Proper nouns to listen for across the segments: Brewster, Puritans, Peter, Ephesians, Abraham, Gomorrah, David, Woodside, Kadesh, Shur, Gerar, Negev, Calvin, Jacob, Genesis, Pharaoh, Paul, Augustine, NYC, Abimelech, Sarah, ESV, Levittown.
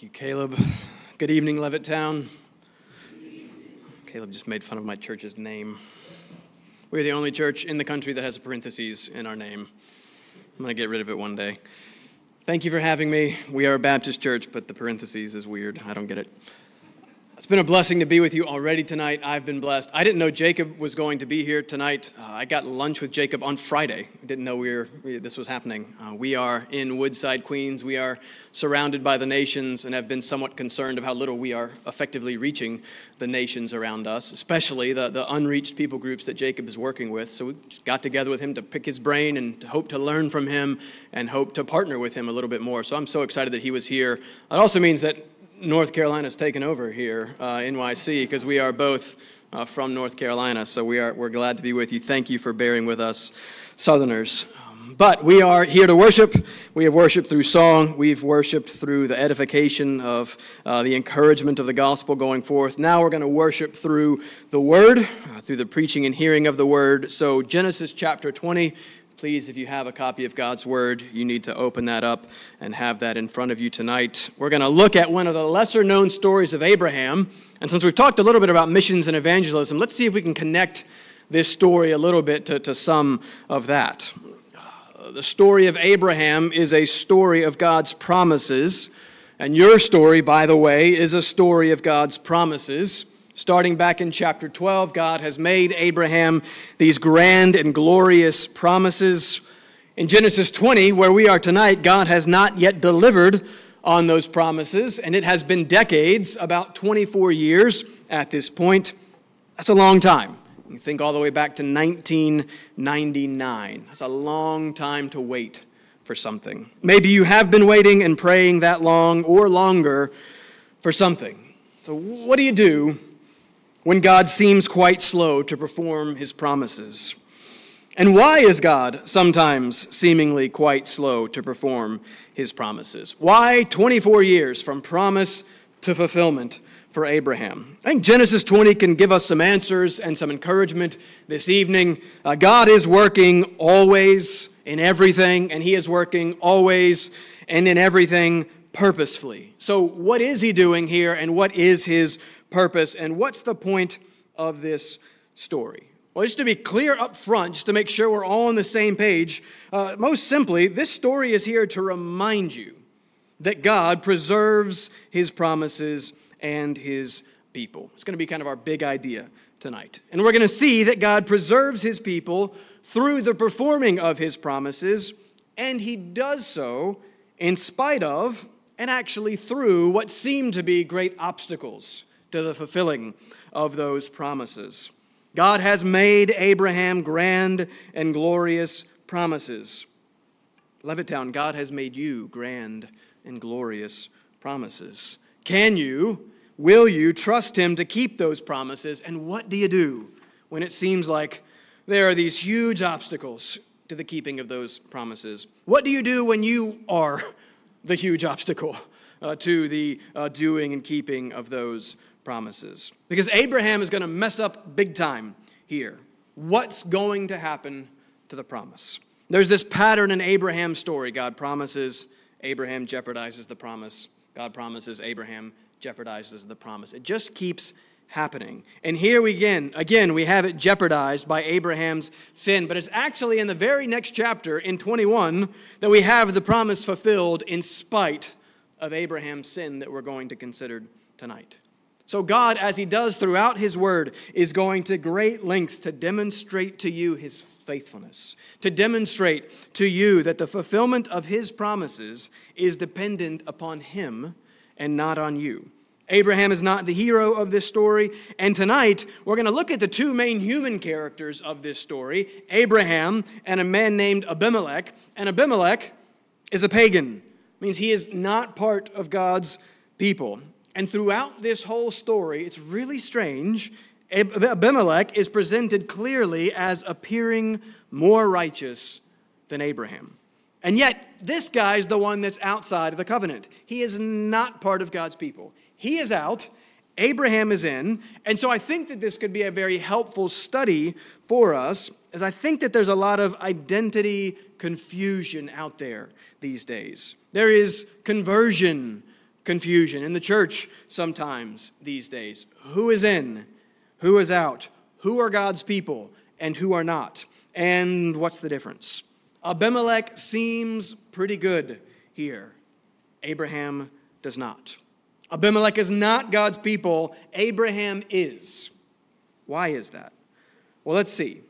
Thank you, Caleb. Good evening, Levittown. Good evening. Caleb just made fun of my church's name. We're the only church in the country that has a parentheses in our name. I'm going to get rid of it one day. Thank you for having me. We are a Baptist church, but the parentheses is weird. I don't get it. It's been a blessing to be with you already tonight. I've been blessed. I didn't know Jacob was going to be here tonight. I got lunch with Jacob on Friday. I didn't know this was happening. We are in Woodside, Queens. We are surrounded by the nations and have been somewhat concerned of how little we are effectively reaching the nations around us, especially the unreached people groups that Jacob is working with. So we just got together with him to pick his brain and to hope to learn from him and hope to partner with him a little bit more. So I'm so excited that he was here. It also means that North Carolina's taken over here, NYC, because we are both from North Carolina, so we're glad to be with you. Thank you for bearing with us, Southerners. But we are here to worship. We have worshiped through song. We've worshiped through the edification of the encouragement of the gospel going forth. Now we're going to worship through the word, through the preaching and hearing of the word. So Genesis chapter 20. Please, if you have a copy of God's Word, you need to open that up and have that in front of you tonight. We're going to look at one of the lesser-known stories of Abraham. And since we've talked a little bit about missions and evangelism, let's see if we can connect this story a little bit to some of that. The story of Abraham is a story of God's promises. And your story, by the way, is a story of God's promises. Starting back in chapter 12, God has made Abraham these grand and glorious promises. In Genesis 20, where we are tonight, God has not yet delivered on those promises, and it has been decades, about 24 years at this point. That's a long time. You think all the way back to 1999. That's a long time to wait for something. Maybe you have been waiting and praying that long or longer for something. So what do you do when God seems quite slow to perform his promises? And why is God sometimes seemingly quite slow to perform his promises? Why 24 years from promise to fulfillment for Abraham? I think Genesis 20 can give us some answers and some encouragement this evening. God is working always in everything, and he is working always and in everything purposefully. So what is he doing here, and what is his purpose, and what's the point of this story? Well, just to be clear up front, just to make sure we're all on the same page, most simply, this story is here to remind you that God preserves his promises and his people. It's going to be kind of our big idea tonight. And we're going to see that God preserves his people through the performing of his promises, and he does so in spite of and actually through what seem to be great obstacles to the fulfilling of those promises. God has made Abraham grand and glorious promises. Levittown, God has made you grand and glorious promises. Can you, will you trust him to keep those promises? And what do you do when it seems like there are these huge obstacles to the keeping of those promises? What do you do when you are the huge obstacle to the doing and keeping of those promises? Because Abraham is going to mess up big time here. What's going to happen to the promise? There's this pattern in Abraham's story. God promises, Abraham jeopardizes the promise. God promises, Abraham jeopardizes the promise. It just keeps happening. And here we again, we have it jeopardized by Abraham's sin. But it's actually in the very next chapter, in 21, that we have the promise fulfilled in spite of Abraham's sin that we're going to consider tonight. So God, as he does throughout his word, is going to great lengths to demonstrate to you his faithfulness, to demonstrate to you that the fulfillment of his promises is dependent upon him and not on you. Abraham is not the hero of this story, and tonight we're going to look at the two main human characters of this story, Abraham and a man named Abimelech. And Abimelech is a pagan. It means he is not part of God's people. And throughout this whole story, it's really strange, Abimelech is presented clearly as appearing more righteous than Abraham. And yet, this guy's the one that's outside of the covenant. He is not part of God's people. He is out, Abraham is in, and so I think that this could be a very helpful study for us, as I think that there's a lot of identity confusion out there these days. There is conversion confusion in the church sometimes these days. Who is in? Who is out? Who are God's people and who are not? And what's the difference? Abimelech seems pretty good here. Abraham does not. Abimelech is not God's people. Abraham is. Why is that? Well, let's see.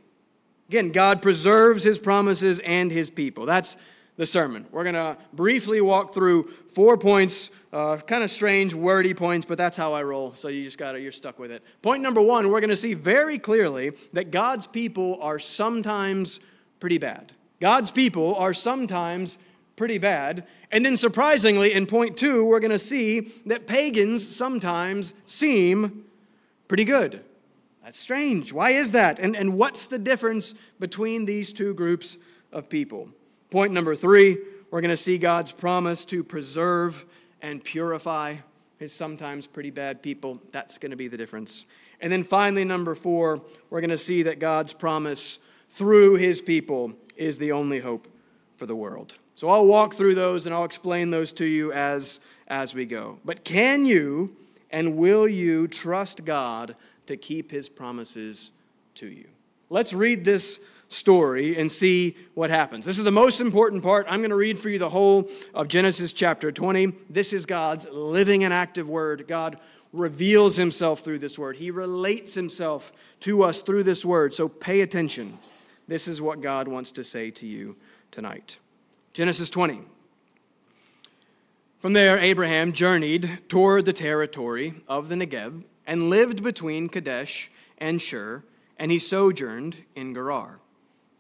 Again, God preserves his promises and his people. That's the sermon. We're going to briefly walk through 4 points, kind of strange, wordy points, but that's how I roll. So you're stuck with it. Point number one, we're going to see very clearly that God's people are sometimes pretty bad. God's people are sometimes pretty bad. And then surprisingly, in point two, we're going to see that pagans sometimes seem pretty good. That's strange. Why is that? And what's the difference between these two groups of people? Point number three, we're going to see God's promise to preserve and purify his sometimes pretty bad people. That's going to be the difference. And then finally, number four, we're going to see that God's promise through his people is the only hope for the world. So I'll walk through those and I'll explain those to you as we go. But can you and will you trust God to keep his promises to you? Let's read this story and see what happens. This is the most important part. I'm going to read for you the whole of Genesis chapter 20. This is God's living and active word. God reveals himself through this word. He relates himself to us through this word. So pay attention. This is what God wants to say to you tonight. Genesis 20. From there, Abraham journeyed toward the territory of the Negev and lived between Kadesh and Shur, and he sojourned in Gerar.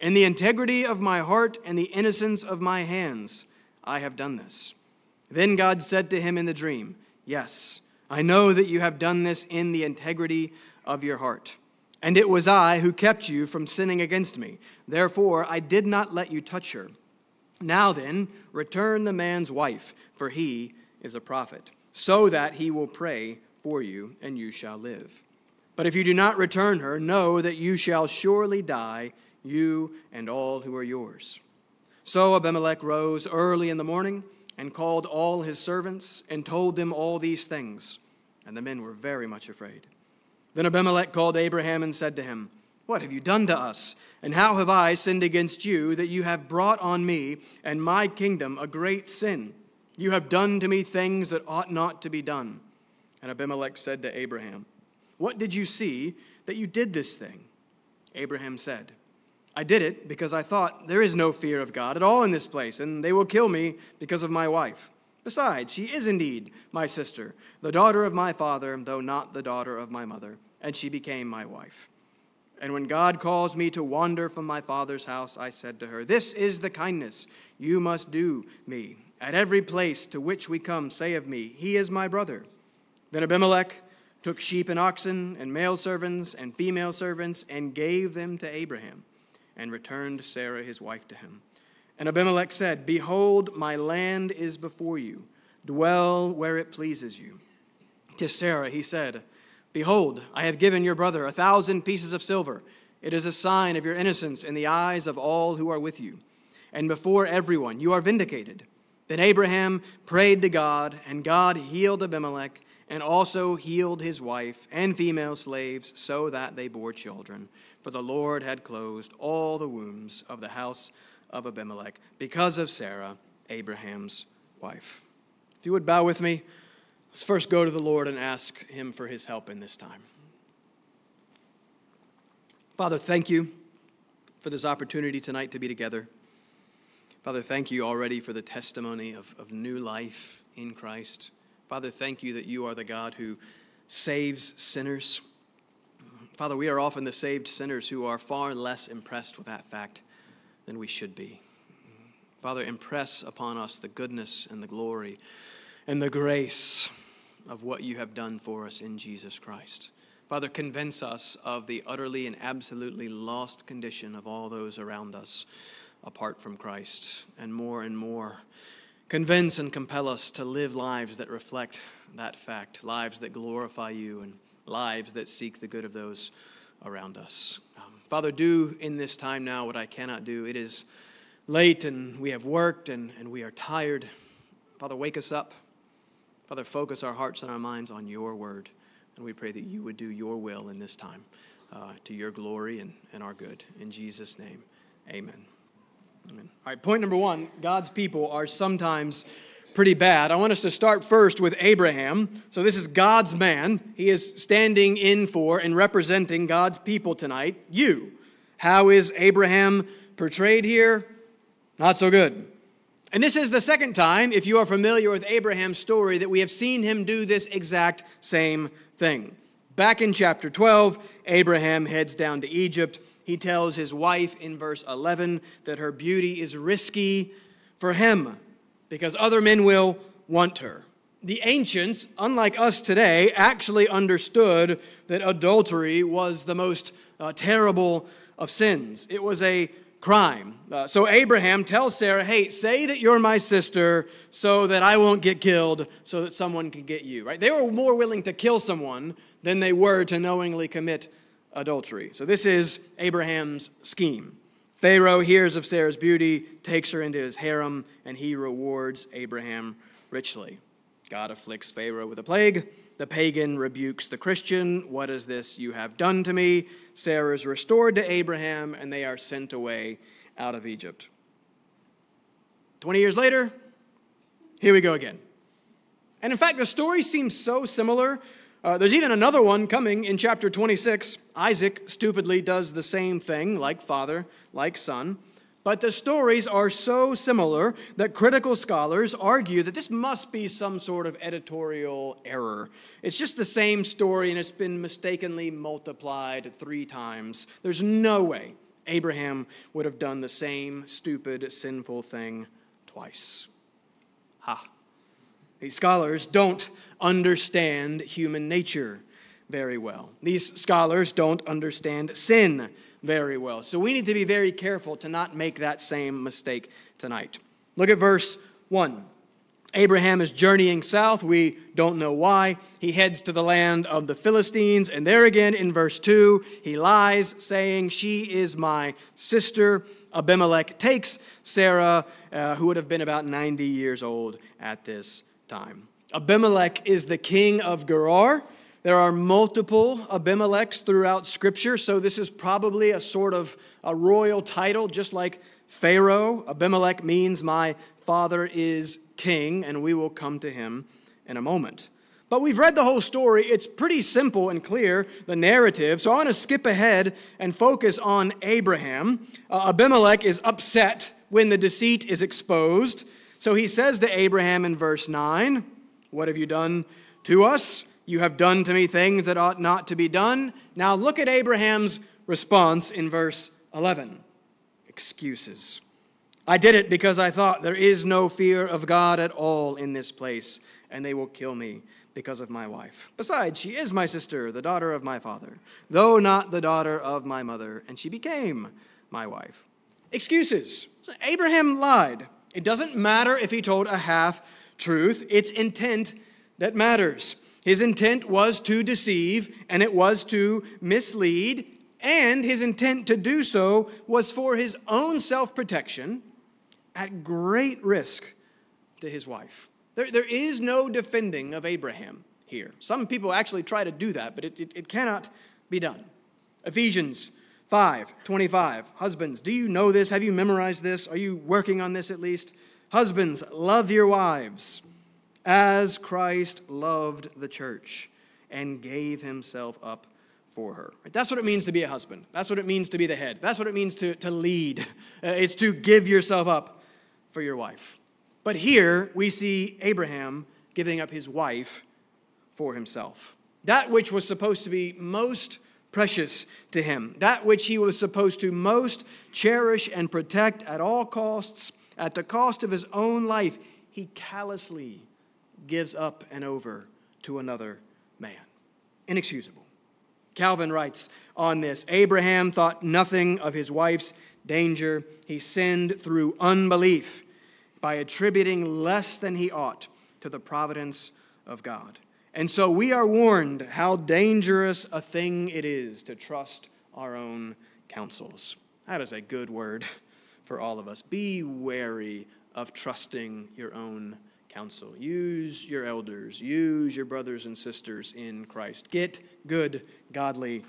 In the integrity of my heart and the innocence of my hands, I have done this." Then God said to him in the dream, "Yes, I know that you have done this in the integrity of your heart. And it was I who kept you from sinning against me. Therefore, I did not let you touch her. Now then, return the man's wife, for he is a prophet, so that he will pray for you, and you shall live. But if you do not return her, know that you shall surely die, you and all who are yours." So Abimelech rose early in the morning and called all his servants and told them all these things, and the men were very much afraid. Then Abimelech called Abraham and said to him, "What have you done to us? And how have I sinned against you that you have brought on me and my kingdom a great sin? You have done to me things that ought not to be done." And Abimelech said to Abraham, "What did you see that you did this thing?" Abraham said, "I did it because I thought, 'There is no fear of God at all in this place, and they will kill me because of my wife. Besides, she is indeed my sister, the daughter of my father, though not the daughter of my mother, and she became my wife. And when God calls me to wander from my father's house, I said to her, "This is the kindness you must do me. At every place to which we come, say of me, "He is my brother."" Then Abimelech took sheep and oxen and male servants and female servants and gave them to Abraham and returned Sarah his wife to him. And Abimelech said, "Behold, my land is before you. Dwell where it pleases you." To Sarah he said, "Behold, I have given your brother 1,000 pieces of silver. It is a sign of your innocence in the eyes of all who are with you. And before everyone, you are vindicated." Then Abraham prayed to God, and God healed Abimelech and also healed his wife and female slaves so that they bore children. For the Lord had closed all the wombs of the house of Abimelech because of Sarah, Abraham's wife. If you would bow with me, let's first go to the Lord and ask him for his help in this time. Father, thank you for this opportunity tonight to be together. Father, thank you already for the testimony of new life in Christ. Father, thank you that you are the God who saves sinners. Father, we are often the saved sinners who are far less impressed with that fact than we should be. Father, impress upon us the goodness and the glory and the grace of what you have done for us in Jesus Christ. Father, convince us of the utterly and absolutely lost condition of all those around us apart from Christ. And more, convince and compel us to live lives that reflect that fact, lives that glorify you and lives that seek the good of those around us. Father, do in this time now what I cannot do. It is late and we have worked and we are tired. Father, wake us up. Father, focus our hearts and our minds on your word. And we pray that you would do your will in this time to your glory and our good. In Jesus' name, amen. Amen. All right, point number one, God's people are sometimes pretty bad. I want us to start first with Abraham. So this is God's man. He is standing in for and representing God's people tonight, you. How is Abraham portrayed here? Not so good. And this is the second time, if you are familiar with Abraham's story, that we have seen him do this exact same thing. Back in chapter 12, Abraham heads down to Egypt. He tells his wife in verse 11 that her beauty is risky for him because other men will want her. The ancients, unlike us today, actually understood that adultery was the most terrible of sins. It was a crime. So Abraham tells Sarah, hey, say that you're my sister so that I won't get killed, so that someone can get you, right? They were more willing to kill someone than they were to knowingly commit adultery. So this is Abraham's scheme. Pharaoh hears of Sarah's beauty, takes her into his harem, and he rewards Abraham richly. God afflicts Pharaoh with a plague. The pagan rebukes the Christian. What is this you have done to me? Sarah is restored to Abraham, and they are sent away out of Egypt. 20 years later, here we go again. And in fact, the story seems so similar. There's even another one coming in chapter 26. Isaac stupidly does the same thing, like father, like son. But the stories are so similar that critical scholars argue that this must be some sort of editorial error. It's just the same story and it's been mistakenly multiplied 3 times. There's no way Abraham would have done the same stupid, sinful thing twice. Ha. These scholars don't understand human nature very well. These scholars don't understand sin very well. So we need to be very careful to not make that same mistake tonight. Look at verse 1. Abraham is journeying south. We don't know why. He heads to the land of the Philistines. And there again in verse 2, he lies, saying, she is my sister. Abimelech takes Sarah, who would have been about 90 years old at this time. Abimelech is the king of Gerar. There are multiple Abimelechs throughout Scripture, so this is probably a sort of a royal title, just like Pharaoh. Abimelech means my father is king, and we will come to him in a moment. But we've read the whole story. It's pretty simple and clear, the narrative, so I want to skip ahead and focus on Abraham. Abimelech is upset when the deceit is exposed, so he says to Abraham in verse 9, what have you done to us? You have done to me things that ought not to be done. Now look at Abraham's response in verse 11. Excuses. I did it because I thought there is no fear of God at all in this place, and they will kill me because of my wife. Besides, she is my sister, the daughter of my father, though not the daughter of my mother, and she became my wife. Excuses. Abraham lied. It doesn't matter if he told a half truth. It's intent that matters. His intent was to deceive, and it was to mislead, and his intent to do so was for his own self-protection at great risk to his wife. There is no defending of Abraham here. Some people actually try to do that, but it cannot be done. Ephesians 5:25. Husbands, do you know this? Have you memorized this? Are you working on this at least? Husbands, love your wives, as Christ loved the church and gave himself up for her. That's what it means to be a husband. That's what it means to be the head. That's what it means to lead. It's to give yourself up for your wife. But here we see Abraham giving up his wife for himself. That which was supposed to be most precious to him, that which he was supposed to most cherish and protect at all costs, at the cost of his own life, he callously gives up and over to another man. Inexcusable. Calvin writes on this, Abraham thought nothing of his wife's danger. He sinned through unbelief by attributing less than he ought to the providence of God. And so we are warned how dangerous a thing it is to trust our own counsels. That is a good word for all of us. Be wary of trusting your own counsel. Use your elders. Use your brothers and sisters in Christ. Get good, godly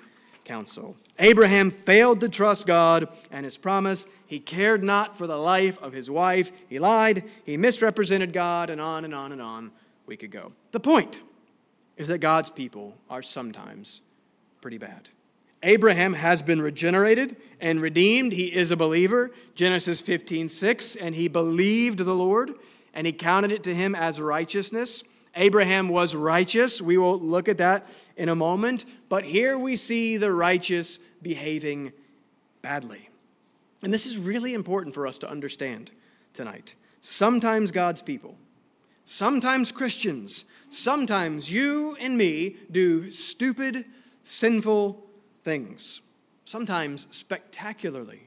counsel. Abraham failed to trust God and his promise. He cared not for the life of his wife. He lied. He misrepresented God, and on and on and on we could go. The point is that God's people are sometimes pretty bad. Abraham has been regenerated and redeemed. He is a believer. Genesis 15:6, and he believed the Lord, and he counted it to him as righteousness. Abraham was righteous. We will look at that in a moment. But here we see the righteous behaving badly. And this is really important for us to understand tonight. Sometimes God's people, sometimes Christians, sometimes you and me do stupid, sinful things. Sometimes spectacularly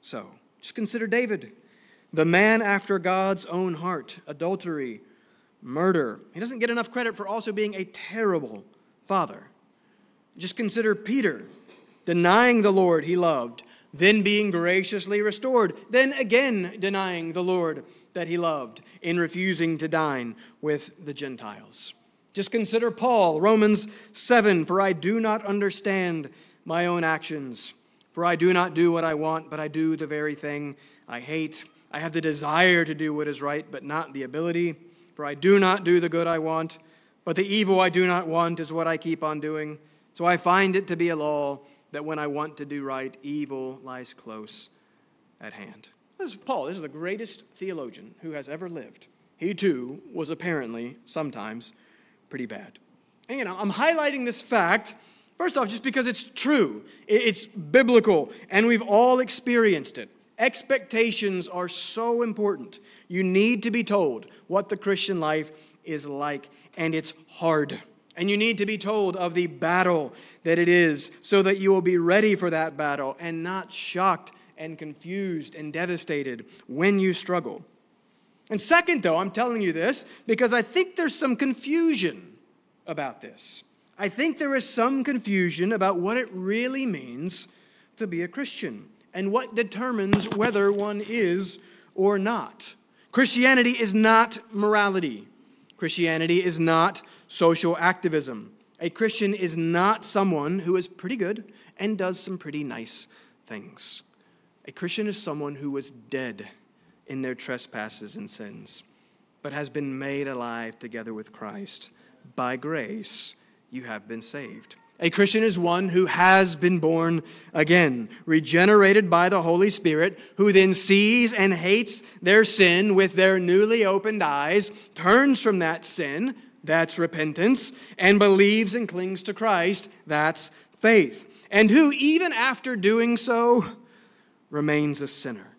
so. Just consider David, the man after God's own heart, adultery, murder. He doesn't get enough credit for also being a terrible father. Just consider Peter, denying the Lord he loved, then being graciously restored, then again denying the Lord that he loved in refusing to dine with the Gentiles. Just consider Paul, Romans 7, for I do not understand my own actions, for I do not do what I want, but I do the very thing I hate. I have the desire to do what is right, but not the ability. For I do not do the good I want, but the evil I do not want is what I keep on doing. So I find it to be a law that when I want to do right, evil lies close at hand. This is Paul. This is the greatest theologian who has ever lived. He too was apparently sometimes pretty bad. And I'm highlighting this fact, first off, just because it's true. It's biblical, and we've all experienced it. Expectations are so important. You need to be told what the Christian life is like, and it's hard. And you need to be told of the battle that it is so that you will be ready for that battle and not shocked and confused and devastated when you struggle. And second, though, I'm telling you this because I think there's some confusion about this. I think there is some confusion about what it really means to be a Christian, and what determines whether one is or not. Christianity is not morality. Christianity is not social activism. A Christian is not someone who is pretty good and does some pretty nice things. A Christian is someone who was dead in their trespasses and sins, but has been made alive together with Christ. By grace, you have been saved. A Christian is one who has been born again, regenerated by the Holy Spirit, who then sees and hates their sin with their newly opened eyes, turns from that sin, that's repentance, and believes and clings to Christ, that's faith, and who, even after doing so, remains a sinner.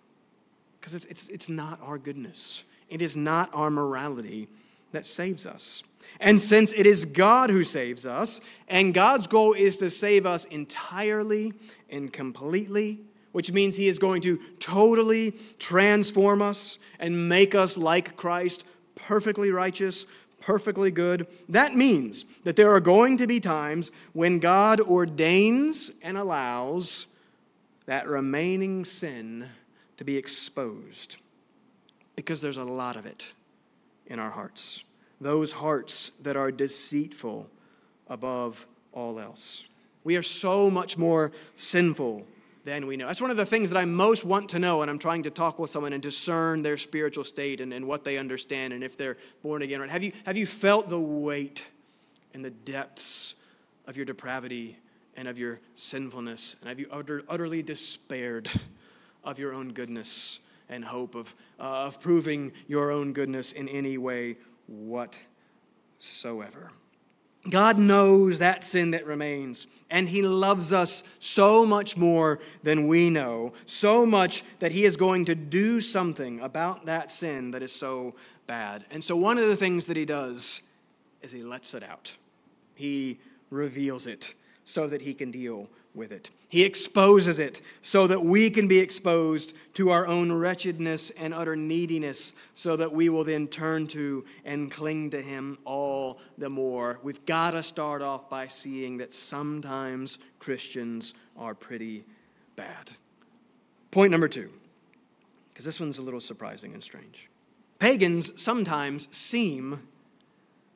Because it's not our goodness. It is not our morality that saves us. And since it is God who saves us, and God's goal is to save us entirely and completely, which means he is going to totally transform us and make us like Christ, perfectly righteous, perfectly good. That means that there are going to be times when God ordains and allows that remaining sin to be exposed, because there's a lot of it in our hearts. Those hearts that are deceitful above all else. We are so much more sinful than we know. That's one of the things that I most want to know, and I'm trying to talk with someone and discern their spiritual state and what they understand and if they're born again. Have you felt the weight and the depths of your depravity and of your sinfulness? And have you utterly despaired of your own goodness and hope of proving your own goodness in any way whatsoever? God knows that sin that remains, and he loves us so much more than we know, so much that he is going to do something about that sin that is so bad. And so one of the things that he does is he lets it out. He reveals it so that he can deal with it. He exposes it so that we can be exposed to our own wretchedness and utter neediness, so that we will then turn to and cling to him all the more. We've got to start off by seeing that sometimes Christians are pretty bad. Point number two, because this one's a little surprising and strange. Pagans sometimes seem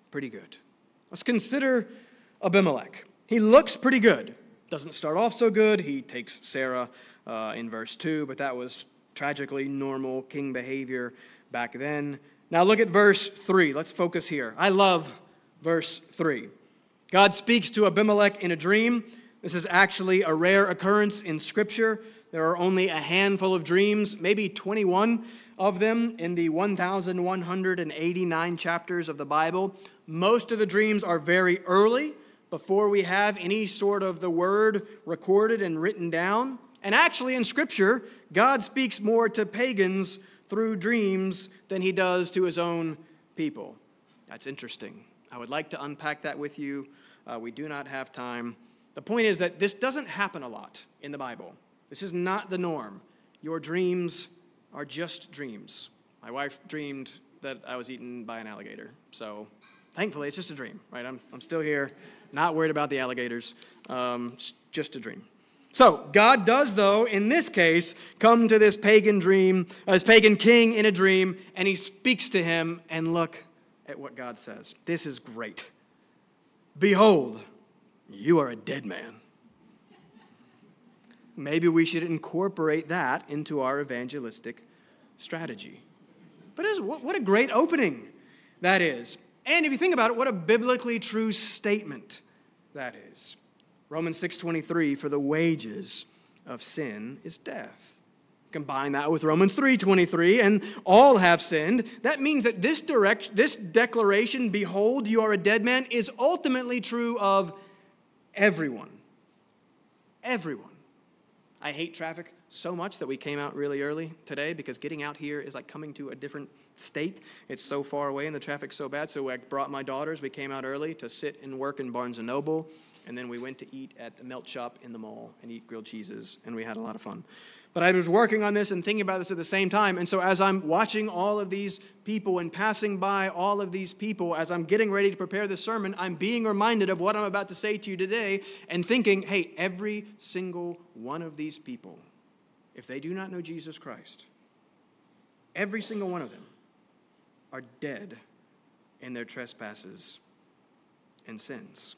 pretty good. Let's consider Abimelech. He looks pretty good. Doesn't start off so good. He takes Sarah in verse 2, but that was tragically normal king behavior back then. Now look at verse 3. Let's focus here. I love verse 3. God speaks to Abimelech in a dream. This is actually a rare occurrence in Scripture. There are only a handful of dreams, maybe 21 of them in the 1,189 chapters of the Bible. Most of the dreams are very early, before we have any sort of the word recorded and written down. And actually in Scripture, God speaks more to pagans through dreams than he does to his own people. That's interesting. I would like to unpack that with you. We do not have time. The point is that this doesn't happen a lot in the Bible. This is not the norm. Your dreams are just dreams. My wife dreamed that I was eaten by an alligator. So thankfully, it's just a dream, right? I'm still here. Not worried about the alligators, just a dream. So God does, though, in this case, come to this pagan dream, this pagan king in a dream, and he speaks to him, and look at what God says. This is great. Behold, you are a dead man. Maybe we should incorporate that into our evangelistic strategy. But what a great opening that is. And if you think about it, what a biblically true statement that is. Romans 6:23, for the wages of sin is death. Combine that with Romans 3:23, and all have sinned. That means that this declaration, behold, you are a dead man, is ultimately true of everyone. Everyone. I hate traffic so much that we came out really early today, because getting out here is like coming to a different state. It's so far away and the traffic's so bad. So I brought my daughters. We came out early to sit and work in Barnes & Noble. And then we went to eat at the melt shop in the mall and eat grilled cheeses. And we had a lot of fun. But I was working on this and thinking about this at the same time. And so as I'm watching all of these people and passing by all of these people, as I'm getting ready to prepare this sermon, I'm being reminded of what I'm about to say to you today and thinking, hey, every single one of these people, if they do not know Jesus Christ, every single one of them are dead in their trespasses and sins.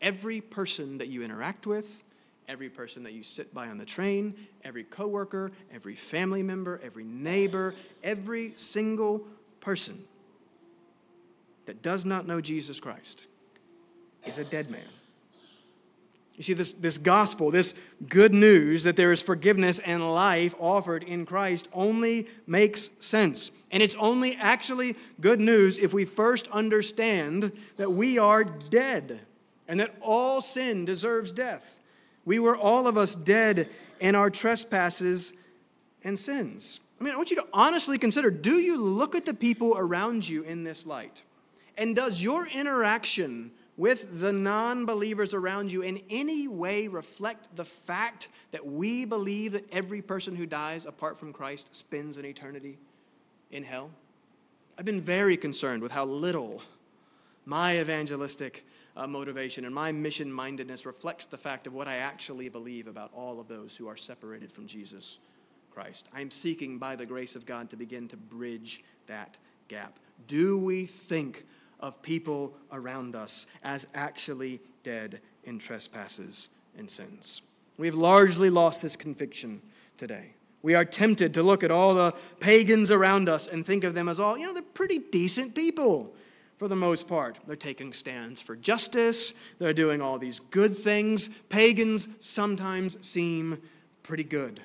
Every person that you interact with, every person that you sit by on the train, every coworker, every family member, every neighbor, every single person that does not know Jesus Christ is a dead man. You see, this gospel, this good news that there is forgiveness and life offered in Christ only makes sense. And it's only actually good news if we first understand that we are dead and that all sin deserves death. We were all of us dead in our trespasses and sins. I mean, I want you to honestly consider, do you look at the people around you in this light? And does your interaction with the non-believers around you in any way reflect the fact that we believe that every person who dies apart from Christ spends an eternity in hell? I've been very concerned with how little my evangelistic motivation and my mission-mindedness reflects the fact of what I actually believe about all of those who are separated from Jesus Christ. I'm seeking, by the grace of God, to begin to bridge that gap. Do we think of people around us as actually dead in trespasses and sins? We've largely lost this conviction today. We are tempted to look at all the pagans around us and think of them as all, they're pretty decent people for the most part. They're taking stands for justice. They're doing all these good things. Pagans sometimes seem pretty good.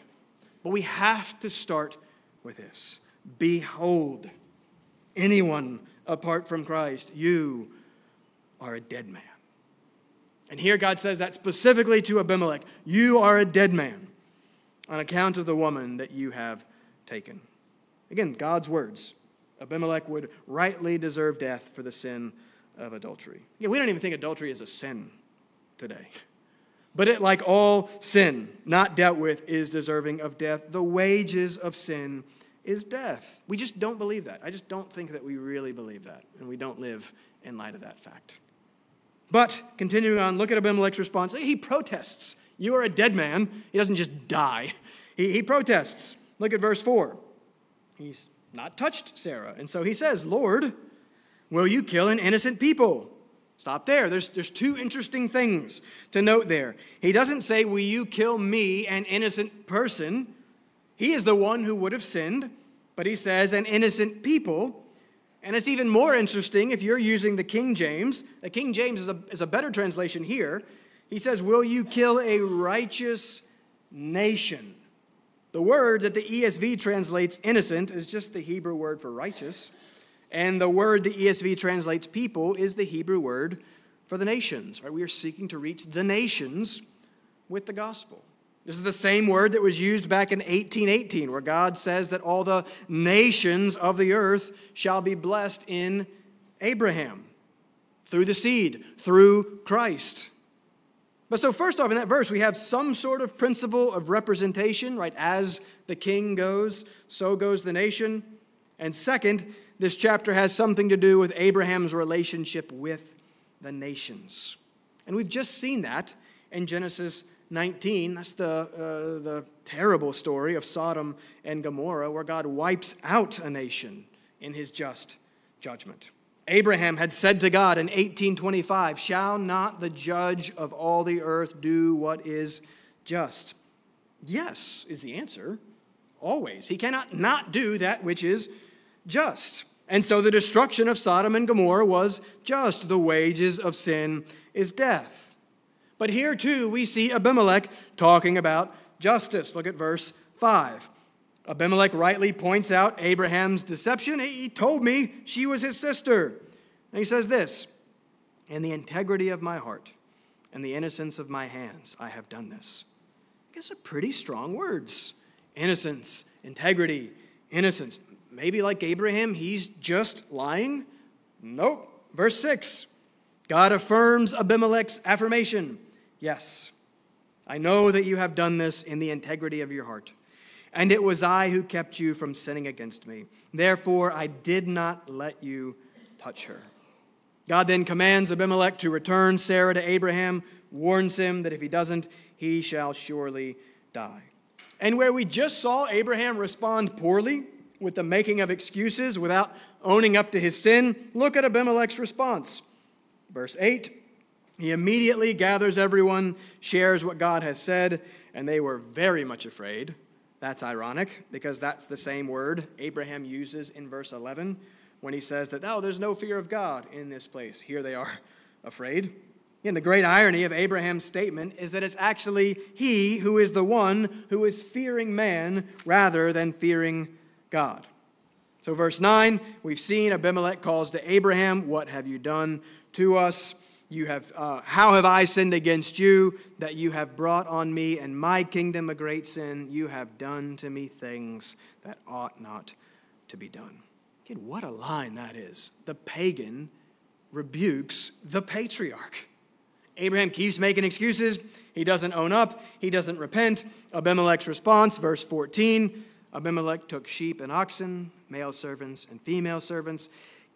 But we have to start with this. Behold, anyone apart from Christ, you are a dead man. And here God says that specifically to Abimelech. You are a dead man on account of the woman that you have taken. Again, God's words. Abimelech would rightly deserve death for the sin of adultery. Yeah, we don't even think adultery is a sin today. But it, like all sin not dealt with, is deserving of death. The wages of sin is death. We just don't believe that. I just don't think that we really believe that. And we don't live in light of that fact. But continuing on, look at Abimelech's response. He protests. You are a dead man. He doesn't just die. He protests. Look at verse 4. He's not touched Sarah. And so he says, Lord, will you kill an innocent people? Stop there. There's two interesting things to note there. He doesn't say, will you kill me, an innocent person? He is the one who would have sinned, but he says, an innocent people. And it's even more interesting if you're using the King James. The King James is a better translation here. He says, will you kill a righteous nation? The word that the ESV translates innocent is just the Hebrew word for righteous. And the word the ESV translates people is the Hebrew word for the nations. Right? We are seeking to reach the nations with the gospel. This is the same word that was used back in 1818, where God says that all the nations of the earth shall be blessed in Abraham through the seed, through Christ. But so first off, in that verse, we have some sort of principle of representation, right? As the king goes, so goes the nation. And second, this chapter has something to do with Abraham's relationship with the nations. And we've just seen that in Genesis 19. That's the terrible story of Sodom and Gomorrah, where God wipes out a nation in his just judgment. Abraham had said to God in 1825, shall not the judge of all the earth do what is just? Yes, is the answer. Always. He cannot not do that which is just. And so the destruction of Sodom and Gomorrah was just. The wages of sin is death. But here too we see Abimelech talking about justice. Look at verse 5. Abimelech rightly points out Abraham's deception. He told me she was his sister. And he says this, in the integrity of my heart and the innocence of my hands, I have done this. These are pretty strong words. Innocence, integrity, innocence. Maybe like Abraham, he's just lying? Nope. Verse 6, God affirms Abimelech's affirmation. Yes, I know that you have done this in the integrity of your heart, and it was I who kept you from sinning against me. Therefore, I did not let you touch her. God then commands Abimelech to return Sarah to Abraham, warns him that if he doesn't, he shall surely die. And where we just saw Abraham respond poorly, with the making of excuses, without owning up to his sin, look at Abimelech's response. Verse 8, he immediately gathers everyone, shares what God has said, and they were very much afraid. That's ironic, because that's the same word Abraham uses in verse 11 when he says that, oh, there's no fear of God in this place. Here they are afraid. And the great irony of Abraham's statement is that it's actually he who is the one who is fearing man rather than fearing God. So verse 9, we've seen Abimelech calls to Abraham, what have you done to us? How have I sinned against you that you have brought on me and my kingdom a great sin? You have done to me things that ought not to be done. Again, what a line that is. The pagan rebukes the patriarch. Abraham keeps making excuses. He doesn't own up. He doesn't repent. Abimelech's response, verse 14, Abimelech took sheep and oxen, male servants and female servants,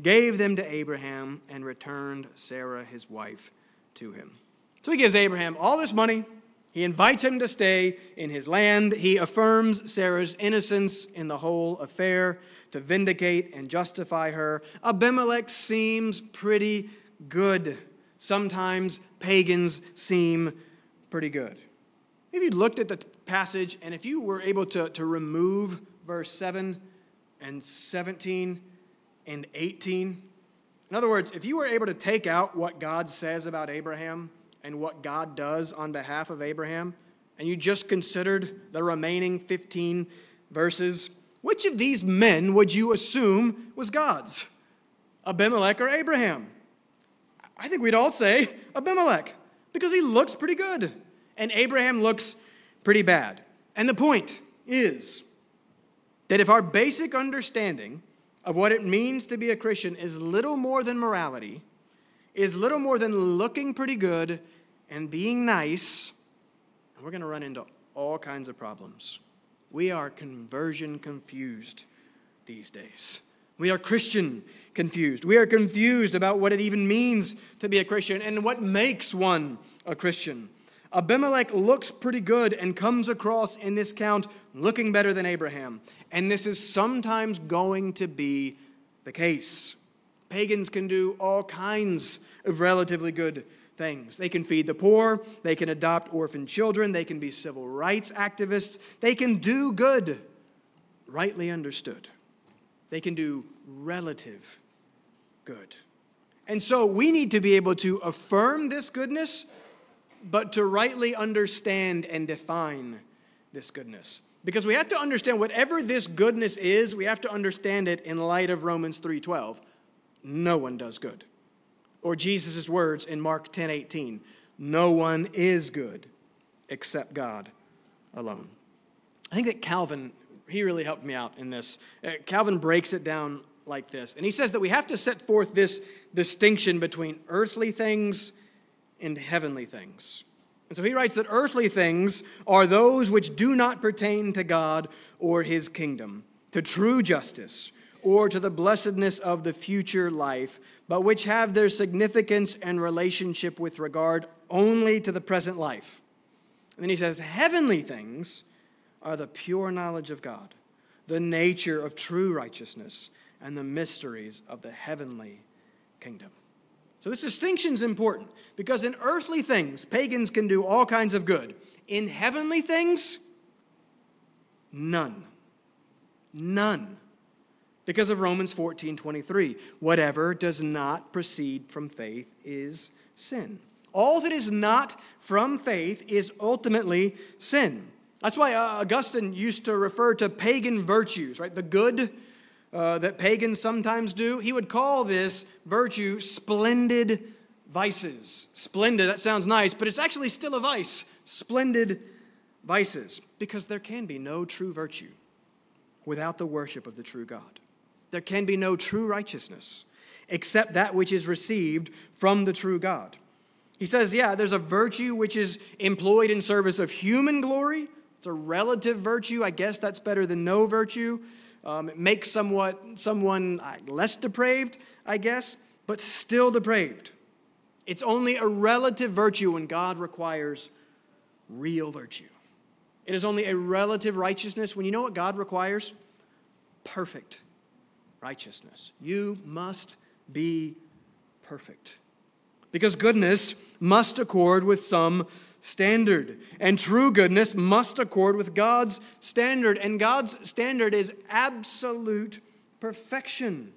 gave them to Abraham, and returned Sarah, his wife, to him. So he gives Abraham all this money. He invites him to stay in his land. He affirms Sarah's innocence in the whole affair to vindicate and justify her. Abimelech seems pretty good. Sometimes pagans seem pretty good. If you looked at the passage, and if you were able to remove verse 7 and 17 and 18, in other words, if you were able to take out what God says about Abraham and what God does on behalf of Abraham, and you just considered the remaining 15 verses, which of these men would you assume was God's? Abimelech or Abraham? I think we'd all say Abimelech, because he looks pretty good, and Abraham looks pretty bad. And the point is that if our basic understanding of what it means to be a Christian is little more than morality, is little more than looking pretty good and being nice, and we're going to run into all kinds of problems. We are conversion confused these days. We are Christian confused. We are confused about what it even means to be a Christian and what makes one a Christian. Abimelech looks pretty good and comes across in this count looking better than Abraham. And this is sometimes going to be the case. Pagans can do all kinds of relatively good things. They can feed the poor. They can adopt orphan children. They can be civil rights activists. They can do good, rightly understood. They can do relative good. And so we need to be able to affirm this goodness, but to rightly understand and define this goodness. Because we have to understand whatever this goodness is, we have to understand it in light of Romans 3:12. No one does good. Or Jesus' words in Mark 10:18. No one is good except God alone. I think that Calvin, he really helped me out in this. Calvin breaks it down like this. And he says that we have to set forth this distinction between earthly things and heavenly things. And so he writes that earthly things are those which do not pertain to God or his kingdom, to true justice, or to the blessedness of the future life, but which have their significance and relationship with regard only to the present life. And then he says, heavenly things are the pure knowledge of God, the nature of true righteousness, and the mysteries of the heavenly kingdom. So this distinction is important because in earthly things, pagans can do all kinds of good. In heavenly things, none. None. Because of Romans 14:23, whatever does not proceed from faith is sin. All that is not from faith is ultimately sin. That's why Augustine used to refer to pagan virtues, right? The good that pagans sometimes do. He would call this virtue splendid vices. Splendid, that sounds nice, but it's actually still a vice. Splendid vices. Because there can be no true virtue without the worship of the true God. There can be no true righteousness except that which is received from the true God. He says, yeah, there's a virtue which is employed in service of human glory. It's a relative virtue. I guess that's better than no virtue. It makes someone less depraved, I guess, but still depraved. It's only a relative virtue when God requires real virtue. It is only a relative righteousness when you know what God requires? Perfect righteousness. You must be perfect. Because goodness must accord with some standard. And true goodness must accord with God's standard. And God's standard is absolute perfection.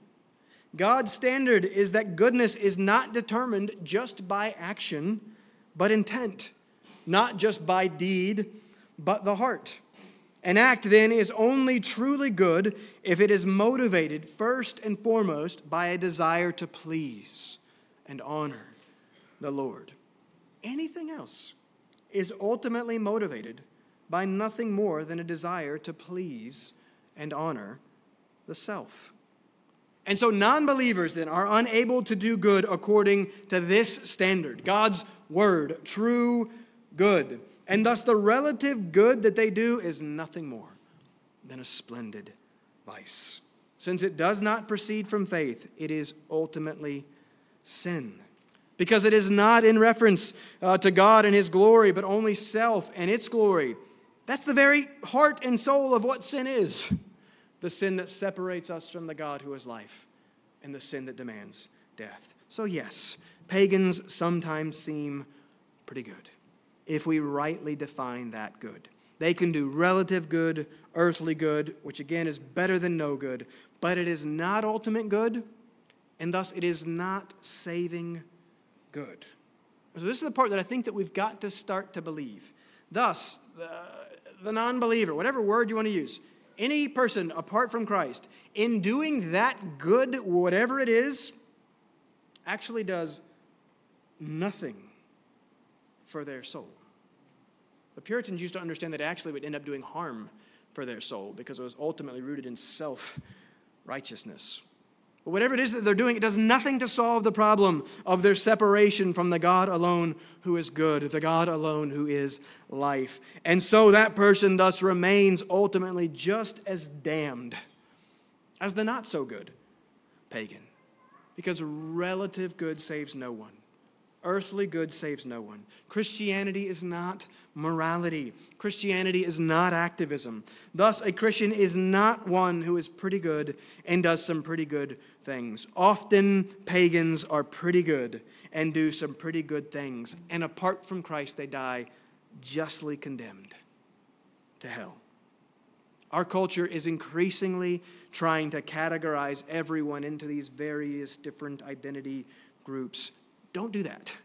God's standard is that goodness is not determined just by action, but intent. Not just by deed, but the heart. An act, then, is only truly good if it is motivated first and foremost by a desire to please and honor the Lord. Anything else is ultimately motivated by nothing more than a desire to please and honor the self. And so non-believers then are unable to do good according to this standard, God's word, true good. And thus the relative good that they do is nothing more than a splendid vice. Since it does not proceed from faith, it is ultimately sin. Because it is not in reference to God and his glory, but only self and its glory. That's the very heart and soul of what sin is. The sin that separates us from the God who is life, and the sin that demands death. So yes, pagans sometimes seem pretty good if we rightly define that good. They can do relative good, earthly good, which again is better than no good, but it is not ultimate good, and thus it is not saving good. So this is the part that I think that we've got to start to believe. Thus, the non-believer, whatever word you want to use, any person apart from Christ, in doing that good, whatever it is, actually does nothing for their soul. The Puritans used to understand that it actually would end up doing harm for their soul because it was ultimately rooted in self-righteousness. But whatever it is that they're doing, it does nothing to solve the problem of their separation from the God alone who is good, the God alone who is life. And so that person thus remains ultimately just as damned as the not so good pagan. Because relative good saves no one. Earthly good saves no one. Christianity is not morality. Christianity is not activism. Thus, a Christian is not one who is pretty good and does some pretty good things. Often, pagans are pretty good and do some pretty good things. And apart from Christ, they die justly condemned to hell. Our culture is increasingly trying to categorize everyone into these various different identity groups. Don't do that.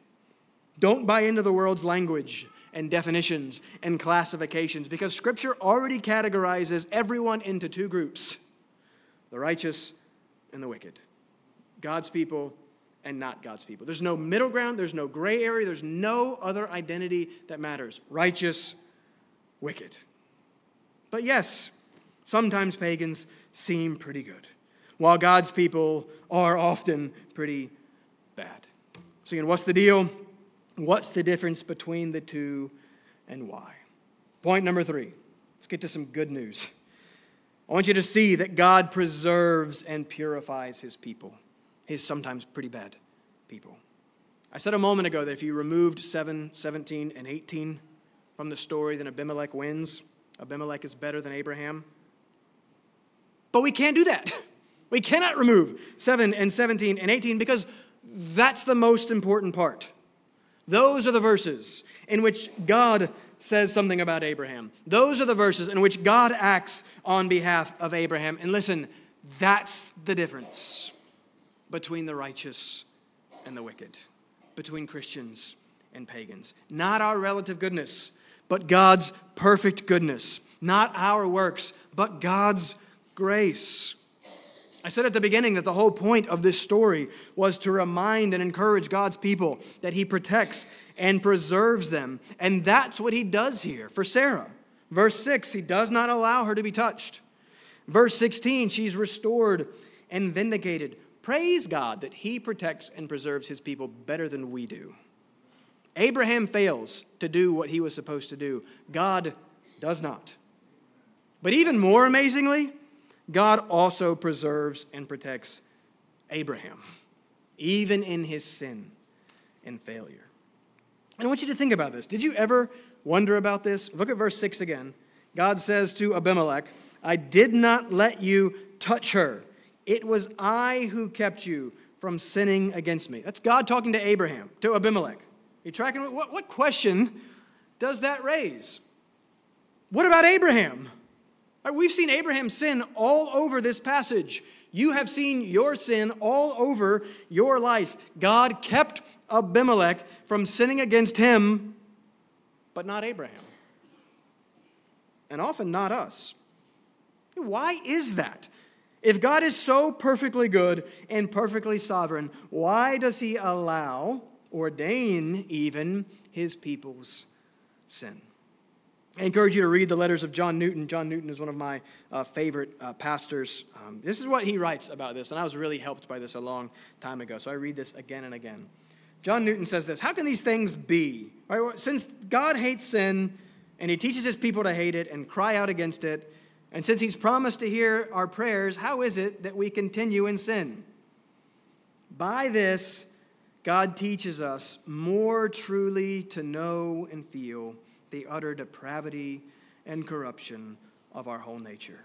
Don't buy into the world's language and definitions and classifications, because Scripture already categorizes everyone into two groups, the righteous and the wicked, God's people and not God's people. There's no middle ground. There's no gray area. There's no other identity that matters. Righteous, wicked. But yes, sometimes pagans seem pretty good, while God's people are often pretty bad. So again, what's the deal? What's the difference between the two and why? Point number 3. Let's get to some good news. I want you to see that God preserves and purifies his people, his sometimes pretty bad people. I said a moment ago that if you removed 7, 17, and 18 from the story, then Abimelech wins. Abimelech is better than Abraham. But we can't do that. We cannot remove 7 and 17 and 18 because that's the most important part. Those are the verses in which God says something about Abraham. Those are the verses in which God acts on behalf of Abraham. And listen, that's the difference between the righteous and the wicked, between Christians and pagans. Not our relative goodness, but God's perfect goodness. Not our works, but God's grace. I said at the beginning that the whole point of this story was to remind and encourage God's people that he protects and preserves them. And that's what he does here for Sarah. Verse 6, he does not allow her to be touched. Verse 16, she's restored and vindicated. Praise God that he protects and preserves his people better than we do. Abraham fails to do what he was supposed to do. God does not. But even more amazingly, God also preserves and protects Abraham, even in his sin and failure. And I want you to think about this. Did you ever wonder about this? Look at verse 6 again. God says to Abimelech, "I did not let you touch her. It was I who kept you from sinning against me." That's God talking to Abraham, to Abimelech. You're tracking? What question does that raise? What about Abraham? We've seen Abraham sin all over this passage. You have seen your sin all over your life. God kept Abimelech from sinning against him, but not Abraham. And often not us. Why is that? If God is so perfectly good and perfectly sovereign, why does he allow, ordain even, his people's sin? I encourage you to read the letters of John Newton. John Newton is one of my favorite pastors. This is what he writes about this, and I was really helped by this a long time ago, so I read this again and again. John Newton says this: how can these things be? Right? Since God hates sin, and he teaches his people to hate it and cry out against it, and since he's promised to hear our prayers, how is it that we continue in sin? By this, God teaches us more truly to know and feel the utter depravity and corruption of our whole nature,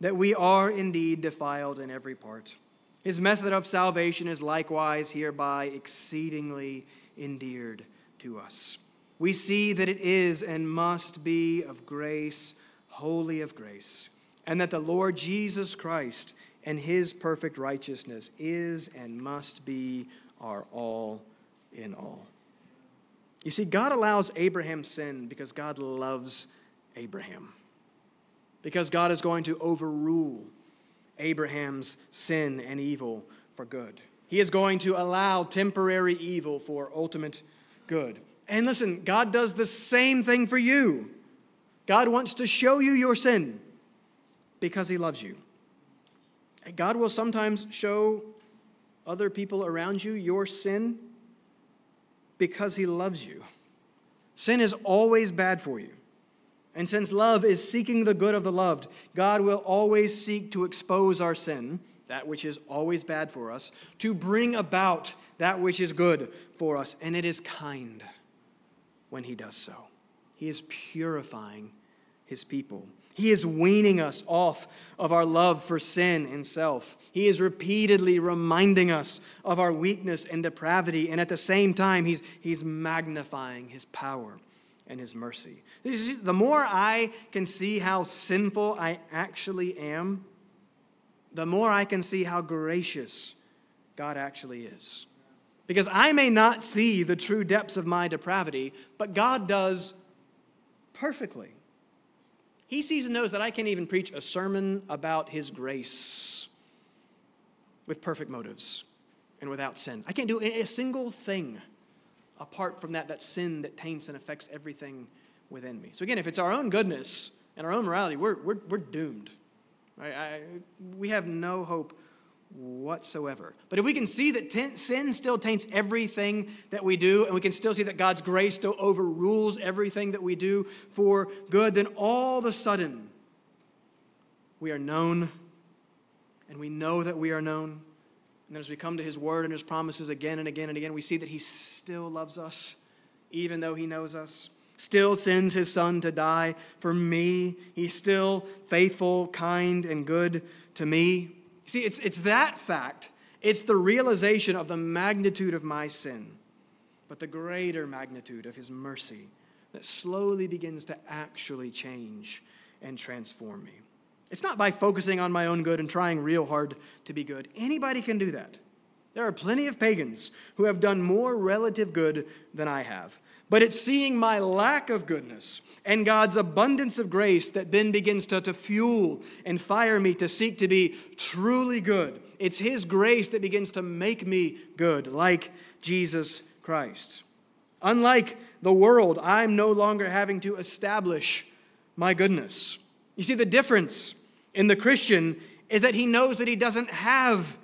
that we are indeed defiled in every part. His method of salvation is likewise hereby exceedingly endeared to us. We see that it is and must be of grace, wholly of grace, and that the Lord Jesus Christ and his perfect righteousness is and must be our all in all. You see, God allows Abraham's sin because God loves Abraham, because God is going to overrule Abraham's sin and evil for good. He is going to allow temporary evil for ultimate good. And listen, God does the same thing for you. God wants to show you your sin because he loves you. And God will sometimes show other people around you your sin because he loves you. Sin is always bad for you. And since love is seeking the good of the loved, God will always seek to expose our sin, that which is always bad for us, to bring about that which is good for us. And it is kind when he does so. He is purifying his people. He is weaning us off of our love for sin and self. He is repeatedly reminding us of our weakness and depravity. And at the same time, he's magnifying his power and his mercy. The more I can see how sinful I actually am, the more I can see how gracious God actually is. Because I may not see the true depths of my depravity, but God does perfectly. He sees and knows that I can't even preach a sermon about his grace with perfect motives and without sin. I can't do a single thing apart from that sin that taints and affects everything within me. So again, if it's our own goodness and our own morality, we're doomed. Right? We have no hope whatsoever. But if we can see that sin still taints everything that we do, and we can still see that God's grace still overrules everything that we do for good, then all of a sudden we are known, and we know that we are known. And then as we come to his word and his promises again and again and again, we see that he still loves us, even though he knows us. Still sends his son to die for me. He's still faithful, kind, and good to me. See, it's that fact. It's the realization of the magnitude of my sin, but the greater magnitude of his mercy that slowly begins to actually change and transform me. It's not by focusing on my own good and trying real hard to be good. Anybody can do that. There are plenty of pagans who have done more relative good than I have. But it's seeing my lack of goodness and God's abundance of grace that then begins to fuel and fire me to seek to be truly good. It's his grace that begins to make me good, like Jesus Christ. Unlike the world, I'm no longer having to establish my goodness. You see, the difference in the Christian is that he knows that he doesn't have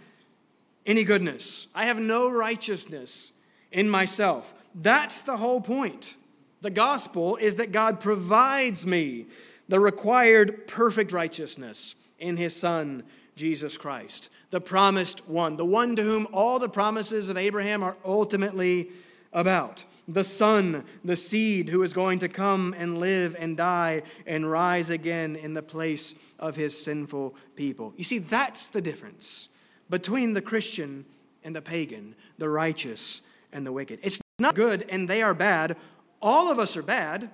any goodness. I have no righteousness in myself. That's the whole point. The gospel is that God provides me the required perfect righteousness in his Son, Jesus Christ, the promised one, the one to whom all the promises of Abraham are ultimately about. The Son, the seed who is going to come and live and die and rise again in the place of his sinful people. You see, that's the difference between the Christian and the pagan, the righteous and the wicked. It's not good and they are bad. All of us are bad.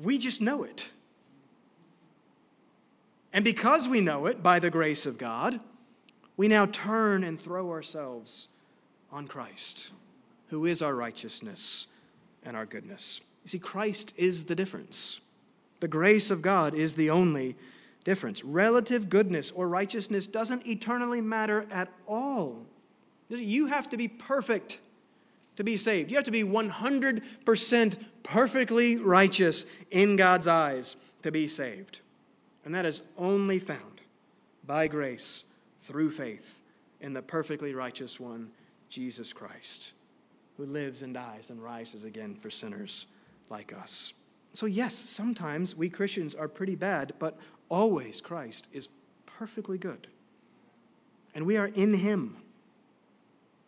We just know it. And because we know it by the grace of God, we now turn and throw ourselves on Christ, who is our righteousness and our goodness. You see, Christ is the difference. The grace of God is the only difference. Relative goodness or righteousness doesn't eternally matter at all. You have to be perfect to be saved. You have to be 100% perfectly righteous in God's eyes to be saved. And that is only found by grace through faith in the perfectly righteous one, Jesus Christ, who lives and dies and rises again for sinners like us. So yes, sometimes we Christians are pretty bad, but always Christ is perfectly good. And we are in him.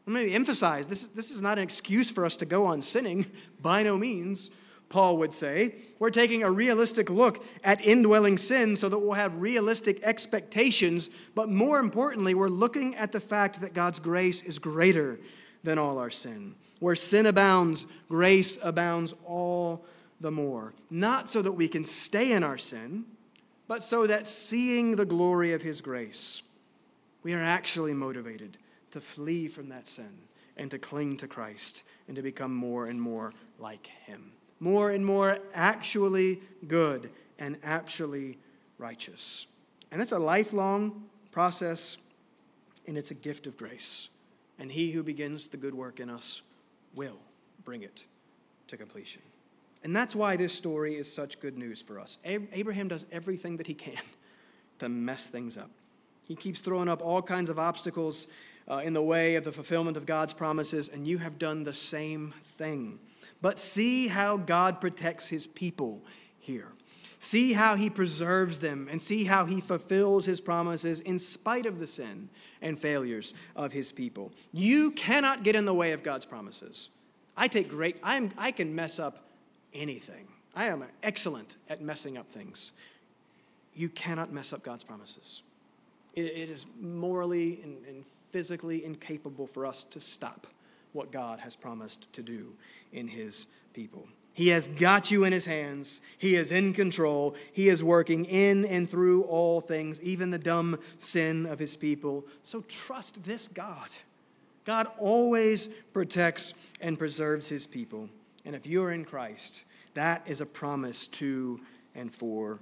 Let me emphasize, this is not an excuse for us to go on sinning. By no means, Paul would say. We're taking a realistic look at indwelling sin so that we'll have realistic expectations. But more importantly, we're looking at the fact that God's grace is greater than all our sin. Where sin abounds, grace abounds all the more. Not so that we can stay in our sin, but so that seeing the glory of his grace, we are actually motivated to flee from that sin and to cling to Christ and to become more and more like him. More and more actually good and actually righteous. And that's a lifelong process, and it's a gift of grace. And he who begins the good work in us will bring it to completion. And that's why this story is such good news for us. Abraham does everything that he can to mess things up. He keeps throwing up all kinds of obstacles in the way of the fulfillment of God's promises, and you have done the same thing. But see how God protects his people here. See how he preserves them, and see how he fulfills his promises in spite of the sin and failures of his people. You cannot get in the way of God's promises. I can mess up anything. I am excellent at messing up things. You cannot mess up God's promises. It is morally and physically incapable for us to stop what God has promised to do in his people. He has got you in his hands. He is in control. He is working in and through all things, even the dumb sin of his people. So trust this God. God always protects and preserves his people. And if you are in Christ, that is a promise to and for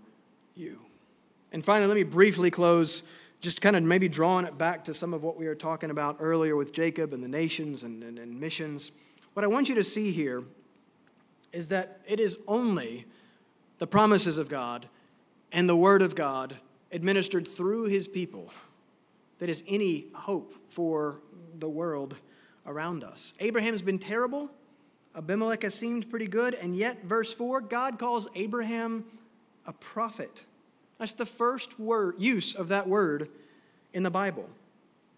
you. And finally, let me briefly close, just kind of maybe drawing it back to some of what we were talking about earlier with Jacob and the nations and missions. What I want you to see here is that it is only the promises of God and the word of God administered through his people that is any hope for the world around us. Abraham's been terrible. Abimelech has seemed pretty good. And yet, verse 4, God calls Abraham a prophet. That's the first word use of that word in the Bible.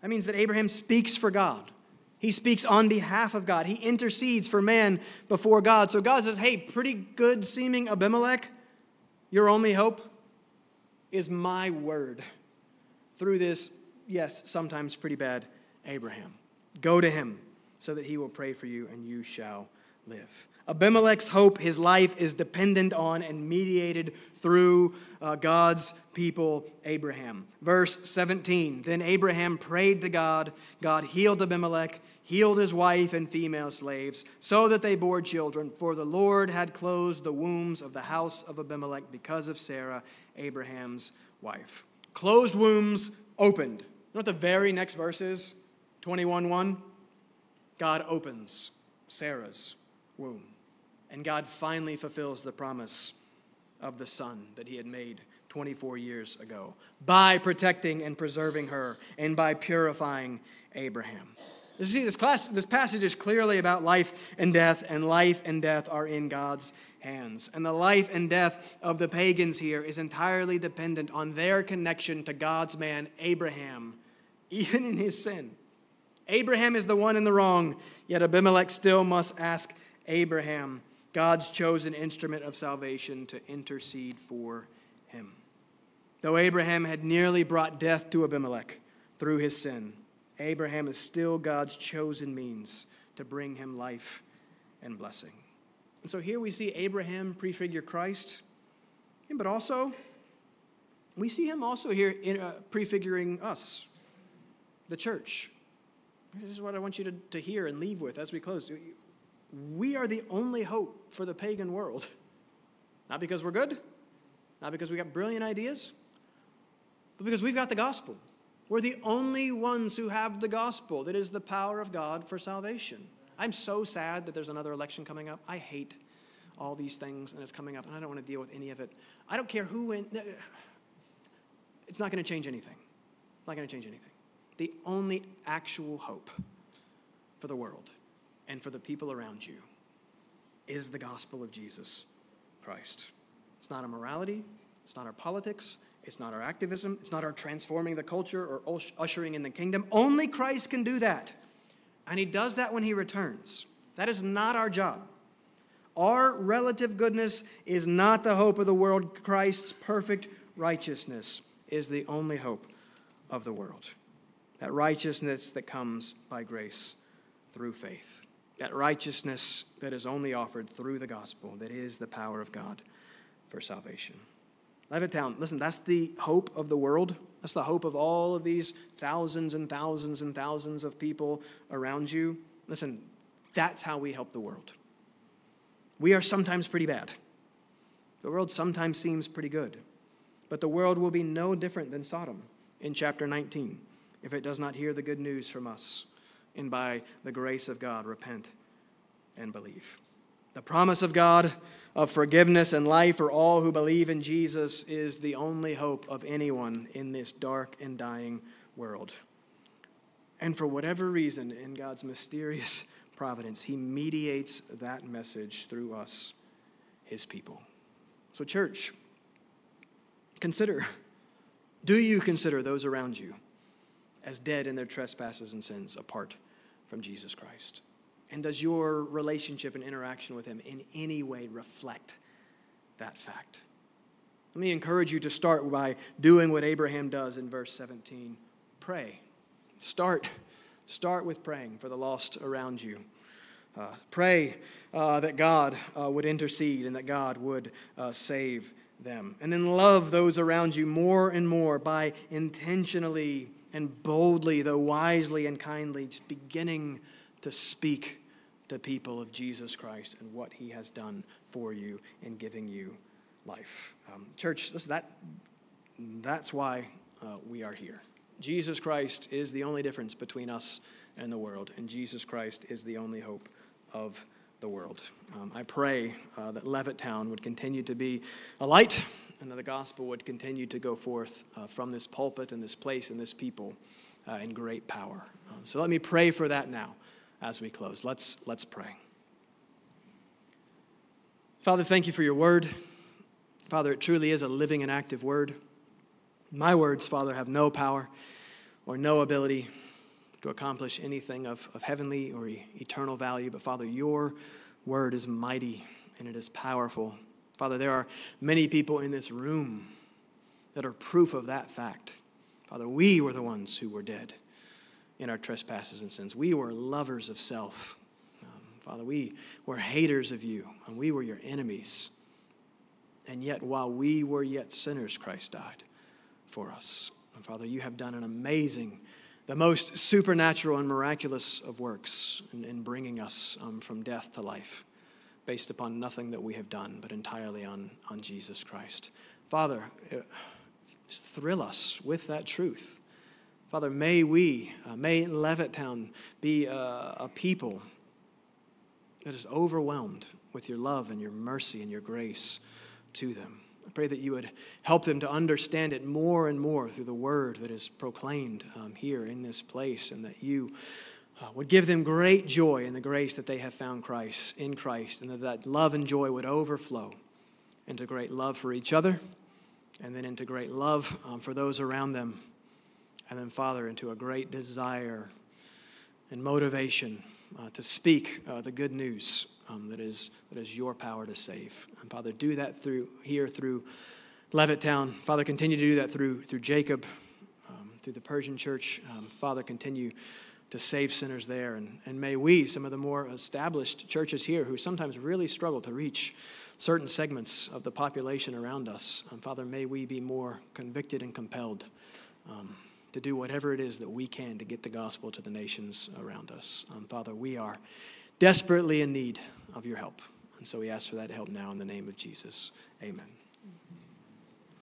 That means that Abraham speaks for God. He speaks on behalf of God. He intercedes for man before God. So God says, hey, pretty good seeming Abimelech, your only hope is my word through this, yes, sometimes pretty bad Abraham. Go to him so that he will pray for you and you shall live. Abimelech's hope, his life is dependent on and mediated through God's people, Abraham. Verse 17, then Abraham prayed to God. God healed Abimelech, healed his wife and female slaves, so that they bore children. For the Lord had closed the wombs of the house of Abimelech because of Sarah, Abraham's wife. Closed wombs opened. You know what the very next verse is? 21:1. God opens Sarah's womb. And God finally fulfills the promise of the son that he had made 24 years ago by protecting and preserving her and by purifying Abraham. You see, this passage is clearly about life and death, and life and death are in God's hands. And the life and death of the pagans here is entirely dependent on their connection to God's man, Abraham, even in his sin. Abraham is the one in the wrong, yet Abimelech still must ask Abraham, God's chosen instrument of salvation, to intercede for him. Though Abraham had nearly brought death to Abimelech through his sin, Abraham is still God's chosen means to bring him life and blessing. And so here we see Abraham prefigure Christ, but also we see him also here prefiguring us, the church. This is what I want you to hear and leave with as we close. We are the only hope for the pagan world. Not because we're good, not because we got brilliant ideas, but because we've got the gospel. We're the only ones who have the gospel. That is the power of God for salvation. I'm so sad that there's another election coming up. I hate all these things, and it's coming up, and I don't want to deal with any of it. I don't care who wins. It's not going to change anything. Not going to change anything. The only actual hope for the world and for the people around you is the gospel of Jesus Christ. It's not our morality. It's not our politics. It's not our activism. It's not our transforming the culture or ushering in the kingdom. Only Christ can do that. And he does that when he returns. That is not our job. Our relative goodness is not the hope of the world. Christ's perfect righteousness is the only hope of the world. That righteousness that comes by grace through faith. That righteousness that is only offered through the gospel, that is the power of God for salvation. Levittown, listen, that's the hope of the world. That's the hope of all of these thousands and thousands and thousands of people around you. Listen, that's how we help the world. We are sometimes pretty bad. The world sometimes seems pretty good. But the world will be no different than Sodom in chapter 19 if it does not hear the good news from us, and by the grace of God, repent and believe. The promise of God of forgiveness and life for all who believe in Jesus is the only hope of anyone in this dark and dying world. And for whatever reason, in God's mysterious providence, he mediates that message through us, his people. So church, consider, do you consider those around you as dead in their trespasses and sins apart from Jesus Christ? And does your relationship and interaction with him in any way reflect that fact? Let me encourage you to start by doing what Abraham does in verse 17. Pray. Start with praying for the lost around you. Pray that God would intercede and that God would save them. And then love those around you more and more by intentionally and boldly, though wisely and kindly, beginning to speak to people of Jesus Christ and what he has done for you in giving you life. Church, listen, that's why we are here. Jesus Christ is the only difference between us and the world, and Jesus Christ is the only hope of the world. I pray that Levittown would continue to be a light and that the gospel would continue to go forth from this pulpit and this place and this people in great power. So let me pray for that now as we close. Let's pray. Father, thank you for your word. Father, it truly is a living and active word. My words, Father, have no power or no ability to accomplish anything of heavenly or eternal value. But Father, your word is mighty and it is powerful. Father, there are many people in this room that are proof of that fact. Father, we were the ones who were dead in our trespasses and sins. We were lovers of self. Father, we were haters of you and we were your enemies. And yet, while we were yet sinners, Christ died for us. And Father, you have done an amazing, the most supernatural and miraculous of works in bringing us from death to life, based upon nothing that we have done, but entirely on Jesus Christ. Father, thrill us with that truth. Father, may Levittown be a people that is overwhelmed with your love and your mercy and your grace to them. I pray that you would help them to understand it more and more through the word that is proclaimed here in this place, and that you would give them great joy in the grace that they have found in Christ, and that love and joy would overflow into great love for each other, and then into great love for those around them, and then, Father, into a great desire and motivation to speak the good news that is your power to save. And Father, do that through Levittown. Father, continue to do that through Jacob, through the Persian church. Father, continue to save sinners there. And may we, some of the more established churches here who sometimes really struggle to reach certain segments of the population around us, Father, may we be more convicted and compelled to do whatever it is that we can to get the gospel to the nations around us. Father, we are desperately in need of your help. And so we ask for that help now in the name of Jesus. Amen.